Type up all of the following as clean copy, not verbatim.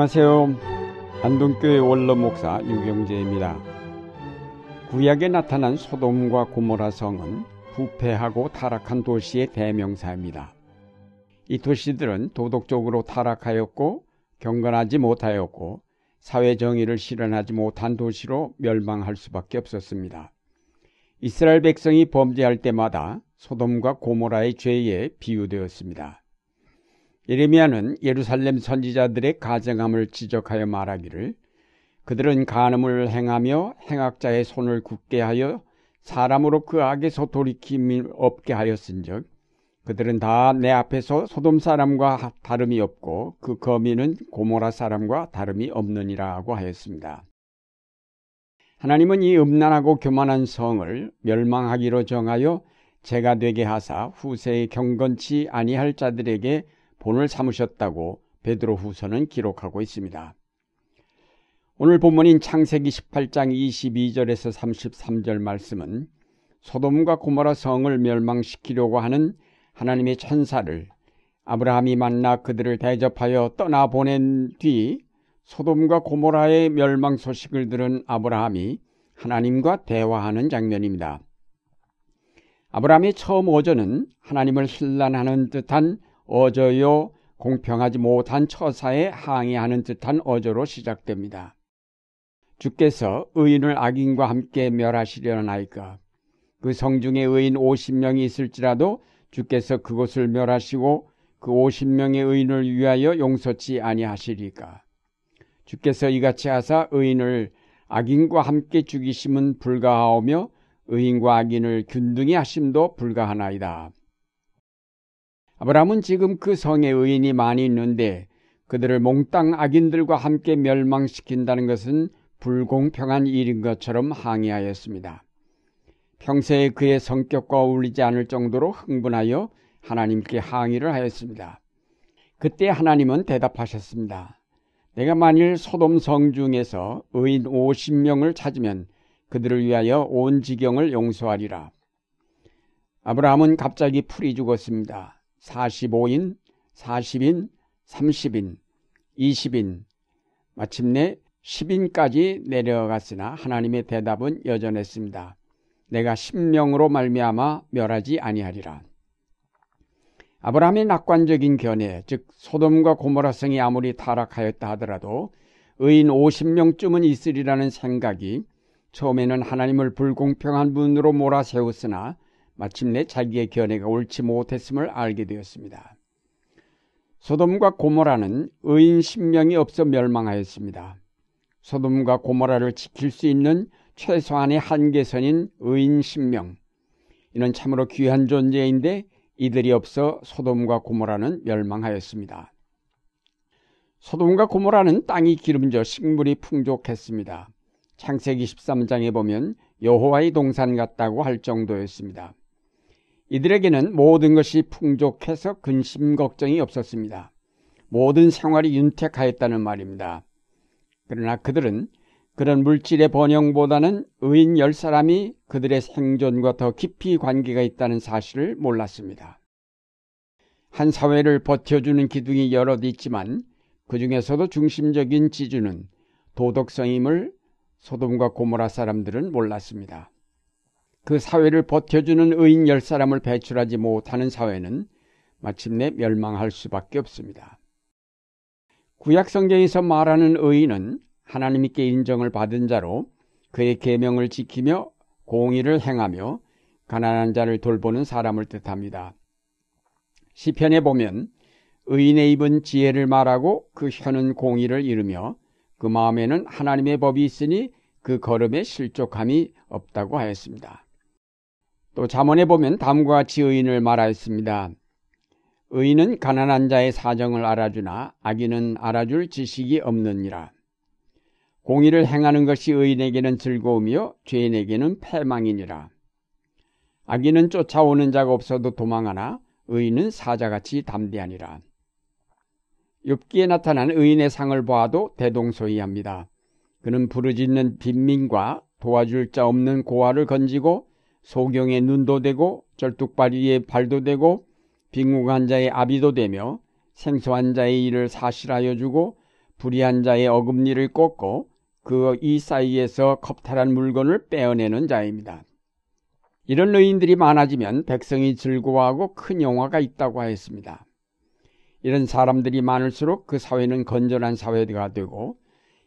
안녕하세요. 안동교회 원로 목사 유경재입니다. 구약에 나타난 소돔과 고모라 성은 부패하고 타락한 도시의 대명사입니다. 이 도시들은 도덕적으로 타락하였고 경건하지 못하였고 사회 정의를 실현하지 못한 도시로 멸망할 수밖에 없었습니다. 이스라엘 백성이 범죄할 때마다 소돔과 고모라의 죄에 비유되었습니다. 예레미야는 예루살렘 선지자들의 가증함을 지적하여 말하기를 그들은 간음을 행하며 행악자의 손을 굳게 하여 사람으로 그 악에서 돌이킴이 없게 하였은즉 그들은 다 내 앞에서 소돔 사람과 다름이 없고 그 거민은 고모라 사람과 다름이 없느니라 하고 하였습니다. 하나님은 이 음란하고 교만한 성을 멸망하기로 정하여 죄가 되게 하사 후세에 경건치 아니할 자들에게 본을 삼으셨다고 베드로 후서는 기록하고 있습니다. 오늘 본문인 창세기 18장 22절에서 33절 말씀은 소돔과 고모라 성을 멸망시키려고 하는 하나님의 천사를 아브라함이 만나 그들을 대접하여 떠나보낸 뒤 소돔과 고모라의 멸망 소식을 들은 아브라함이 하나님과 대화하는 장면입니다. 아브라함의 처음 어조는 하나님을 신란하는 듯한 어조요 공평하지 못한 처사에 항의하는 듯한 어조로 시작됩니다. 주께서 의인을 악인과 함께 멸하시려나이까. 그 성중에 의인 50명이 있을지라도 주께서 그곳을 멸하시고 그 50명의 의인을 위하여 용서치 아니하시리까. 주께서 이같이 하사 의인을 악인과 함께 죽이심은 불가하오며 의인과 악인을 균등히 하심도 불가하나이다. 아브라함은 지금 그 성에 의인이 많이 있는데 그들을 몽땅 악인들과 함께 멸망시킨다는 것은 불공평한 일인 것처럼 항의하였습니다. 평소에 그의 성격과 어울리지 않을 정도로 흥분하여 하나님께 항의를 하였습니다. 그때 하나님은 대답하셨습니다. 내가 만일 소돔 성 중에서 의인 50명을 찾으면 그들을 위하여 온 지경을 용서하리라. 아브라함은 갑자기 풀이 죽었습니다. 45인, 40인, 30인, 20인, 마침내 10인까지 내려갔으나 하나님의 대답은 여전했습니다. 내가 10명으로 말미암아 멸하지 아니하리라. 아브라함의 낙관적인 견해, 즉 소돔과 고모라 성이 아무리 타락하였다 하더라도 의인 50명쯤은 있으리라는 생각이 처음에는 하나님을 불공평한 분으로 몰아세웠으나 마침내 자기의 견해가 옳지 못했음을 알게 되었습니다. 소돔과 고모라는 의인 10명이 없어 멸망하였습니다. 소돔과 고모라를 지킬 수 있는 최소한의 한계선인 의인 10명. 이는 참으로 귀한 존재인데 이들이 없어 소돔과 고모라는 멸망하였습니다. 소돔과 고모라는 땅이 기름져 식물이 풍족했습니다. 창세기 13장에 보면 여호와의 동산 같다고 할 정도였습니다. 이들에게는 모든 것이 풍족해서 근심 걱정이 없었습니다. 모든 생활이 윤택하였다는 말입니다. 그러나 그들은 그런 물질의 번영보다는 의인 10사람이 그들의 생존과 더 깊이 관계가 있다는 사실을 몰랐습니다. 한 사회를 버텨주는 기둥이 여럿 있지만 그 중에서도 중심적인 지주는 도덕성임을 소돔과 고모라 사람들은 몰랐습니다. 그 사회를 버텨주는 의인 10사람을 배출하지 못하는 사회는 마침내 멸망할 수밖에 없습니다. 구약 성경에서 말하는 의인은 하나님께 인정을 받은 자로 그의 계명을 지키며 공의를 행하며 가난한 자를 돌보는 사람을 뜻합니다. 시편에 보면 의인의 입은 지혜를 말하고 그 혀는 공의를 이루며 그 마음에는 하나님의 법이 있으니 그 걸음에 실족함이 없다고 하였습니다. 또 잠언에 보면 다음과 같이 의인을 말하였습니다. 의인은 가난한 자의 사정을 알아주나 악인은 알아줄 지식이 없느니라. 공의를 행하는 것이 의인에게는 즐거움이요 죄인에게는 패망이니라. 악인은 쫓아오는 자가 없어도 도망하나 의인은 사자같이 담대하니라. 욥기에 나타난 의인의 상을 보아도 대동소이합니다. 그는 부르짖는 빈민과 도와줄 자 없는 고아를 건지고 소경의 눈도 되고 절뚝발이의 발도 되고 빈궁한 자의 아비도 되며 생소한 자의 일을 사실하여 주고 불의한 자의 어금니를 꽂고 그 이 사이에서 겁탈한 물건을 빼어내는 자입니다. 이런 의인들이 많아지면 백성이 즐거워하고 큰 영화가 있다고 하였습니다. 이런 사람들이 많을수록 그 사회는 건전한 사회가 되고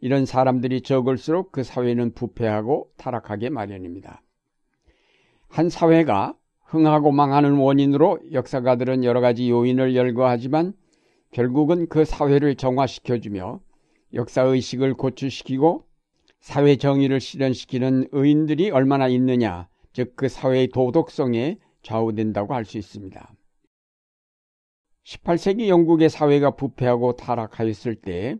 이런 사람들이 적을수록 그 사회는 부패하고 타락하게 마련입니다. 한 사회가 흥하고 망하는 원인으로 역사가들은 여러 가지 요인을 열거하지만 결국은 그 사회를 정화시켜주며 역사의식을 고취시키고 사회 정의를 실현시키는 의인들이 얼마나 있느냐, 즉 그 사회의 도덕성에 좌우된다고 할 수 있습니다. 18세기 영국의 사회가 부패하고 타락하였을 때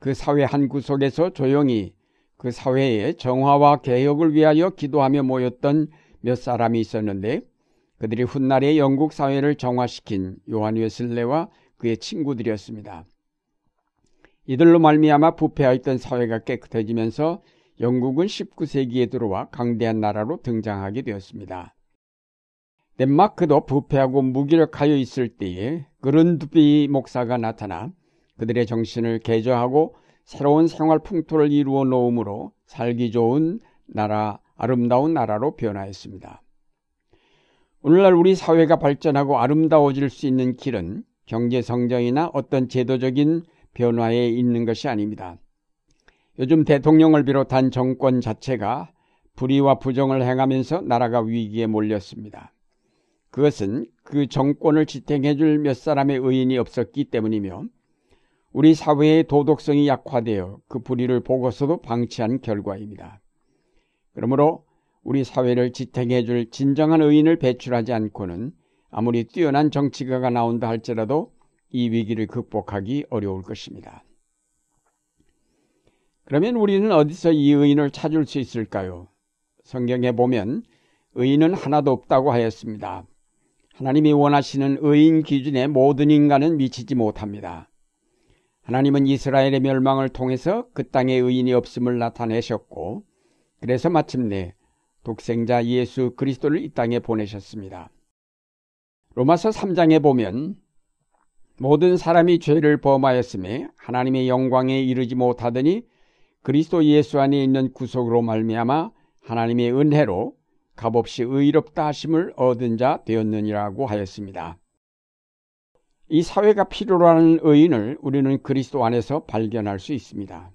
그 사회 한 구석에서 조용히 그 사회의 정화와 개혁을 위하여 기도하며 모였던 몇 사람이 있었는데 그들이 훗날에 영국 사회를 정화시킨 요한 웨슬레와 그의 친구들이었습니다. 이들로 말미암아 부패하였던 사회가 깨끗해지면서 영국은 19세기에 들어와 강대한 나라로 등장하게 되었습니다. 덴마크도 부패하고 무기력하여 있을 때에 그룬트비 목사가 나타나 그들의 정신을 개조하고 새로운 생활 풍토를 이루어 놓음으로 살기 좋은 나라, 아름다운 나라로 변화했습니다. 오늘날 우리 사회가 발전하고 아름다워질 수 있는 길은 경제성장이나 어떤 제도적인 변화에 있는 것이 아닙니다. 요즘 대통령을 비롯한 정권 자체가 불의와 부정을 행하면서 나라가 위기에 몰렸습니다. 그것은 그 정권을 지탱해 줄 몇 사람의 의인이 없었기 때문이며 우리 사회의 도덕성이 약화되어 그 불의를 보고서도 방치한 결과입니다. 그러므로 우리 사회를 지탱해 줄 진정한 의인을 배출하지 않고는 아무리 뛰어난 정치가가 나온다 할지라도 이 위기를 극복하기 어려울 것입니다. 그러면 우리는 어디서 이 의인을 찾을 수 있을까요? 성경에 보면 의인은 하나도 없다고 하였습니다. 하나님이 원하시는 의인 기준에 모든 인간은 미치지 못합니다. 하나님은 이스라엘의 멸망을 통해서 그 땅에 의인이 없음을 나타내셨고 그래서 마침내 독생자 예수 그리스도를 이 땅에 보내셨습니다. 로마서 3장에 보면 모든 사람이 죄를 범하였음에 하나님의 영광에 이르지 못하더니 그리스도 예수 안에 있는 구속으로 말미암아 하나님의 은혜로 값없이 의롭다 하심을 얻은 자 되었느니라고 하였습니다. 이 사회가 필요로 하는 의인을 우리는 그리스도 안에서 발견할 수 있습니다.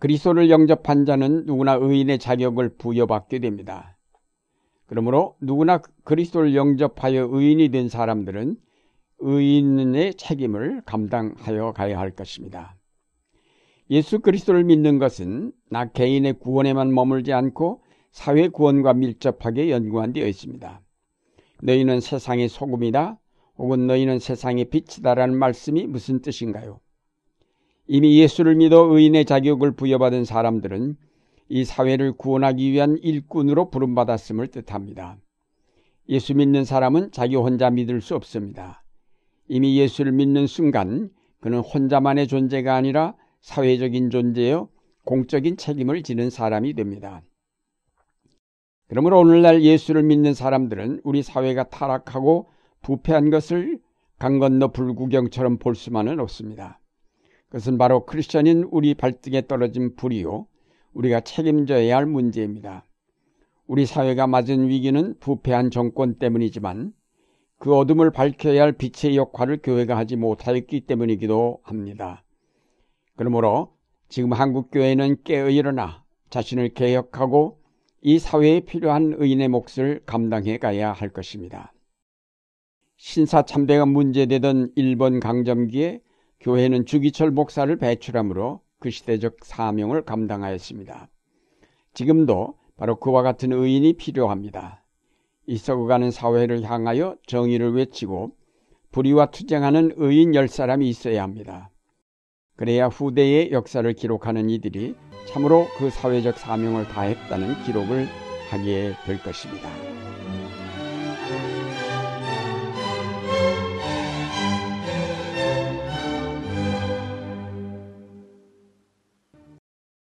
그리스도를 영접한 자는 누구나 의인의 자격을 부여받게 됩니다. 그러므로 누구나 그리스도를 영접하여 의인이 된 사람들은 의인의 책임을 감당하여 가야 할 것입니다. 예수 그리스도를 믿는 것은 나 개인의 구원에만 머물지 않고 사회 구원과 밀접하게 연관되어 있습니다. 너희는 세상의 소금이다 혹은 너희는 세상의 빛이다라는 말씀이 무슨 뜻인가요? 이미 예수를 믿어 의인의 자격을 부여받은 사람들은 이 사회를 구원하기 위한 일꾼으로 부름받았음을 뜻합니다. 예수 믿는 사람은 자기 혼자 믿을 수 없습니다. 이미 예수를 믿는 순간 그는 혼자만의 존재가 아니라 사회적인 존재여 공적인 책임을 지는 사람이 됩니다. 그러므로 오늘날 예수를 믿는 사람들은 우리 사회가 타락하고 부패한 것을 강 건너 불구경처럼 볼 수만은 없습니다. 그것은 바로 크리스천인 우리 발등에 떨어진 불이요 우리가 책임져야 할 문제입니다. 우리 사회가 맞은 위기는 부패한 정권 때문이지만 그 어둠을 밝혀야 할 빛의 역할을 교회가 하지 못하였기 때문이기도 합니다. 그러므로 지금 한국교회는 깨어 일어나 자신을 개혁하고 이 사회에 필요한 의인의 몫을 감당해 가야 할 것입니다. 신사참배가 문제되던 일본 강점기에 교회는 주기철 목사를 배출함으로 그 시대적 사명을 감당하였습니다. 지금도 바로 그와 같은 의인이 필요합니다. 이 썩어가는 사회를 향하여 정의를 외치고 불의와 투쟁하는 의인 10사람이 있어야 합니다. 그래야 후대의 역사를 기록하는 이들이 참으로 그 사회적 사명을 다했다는 기록을 하게 될 것입니다.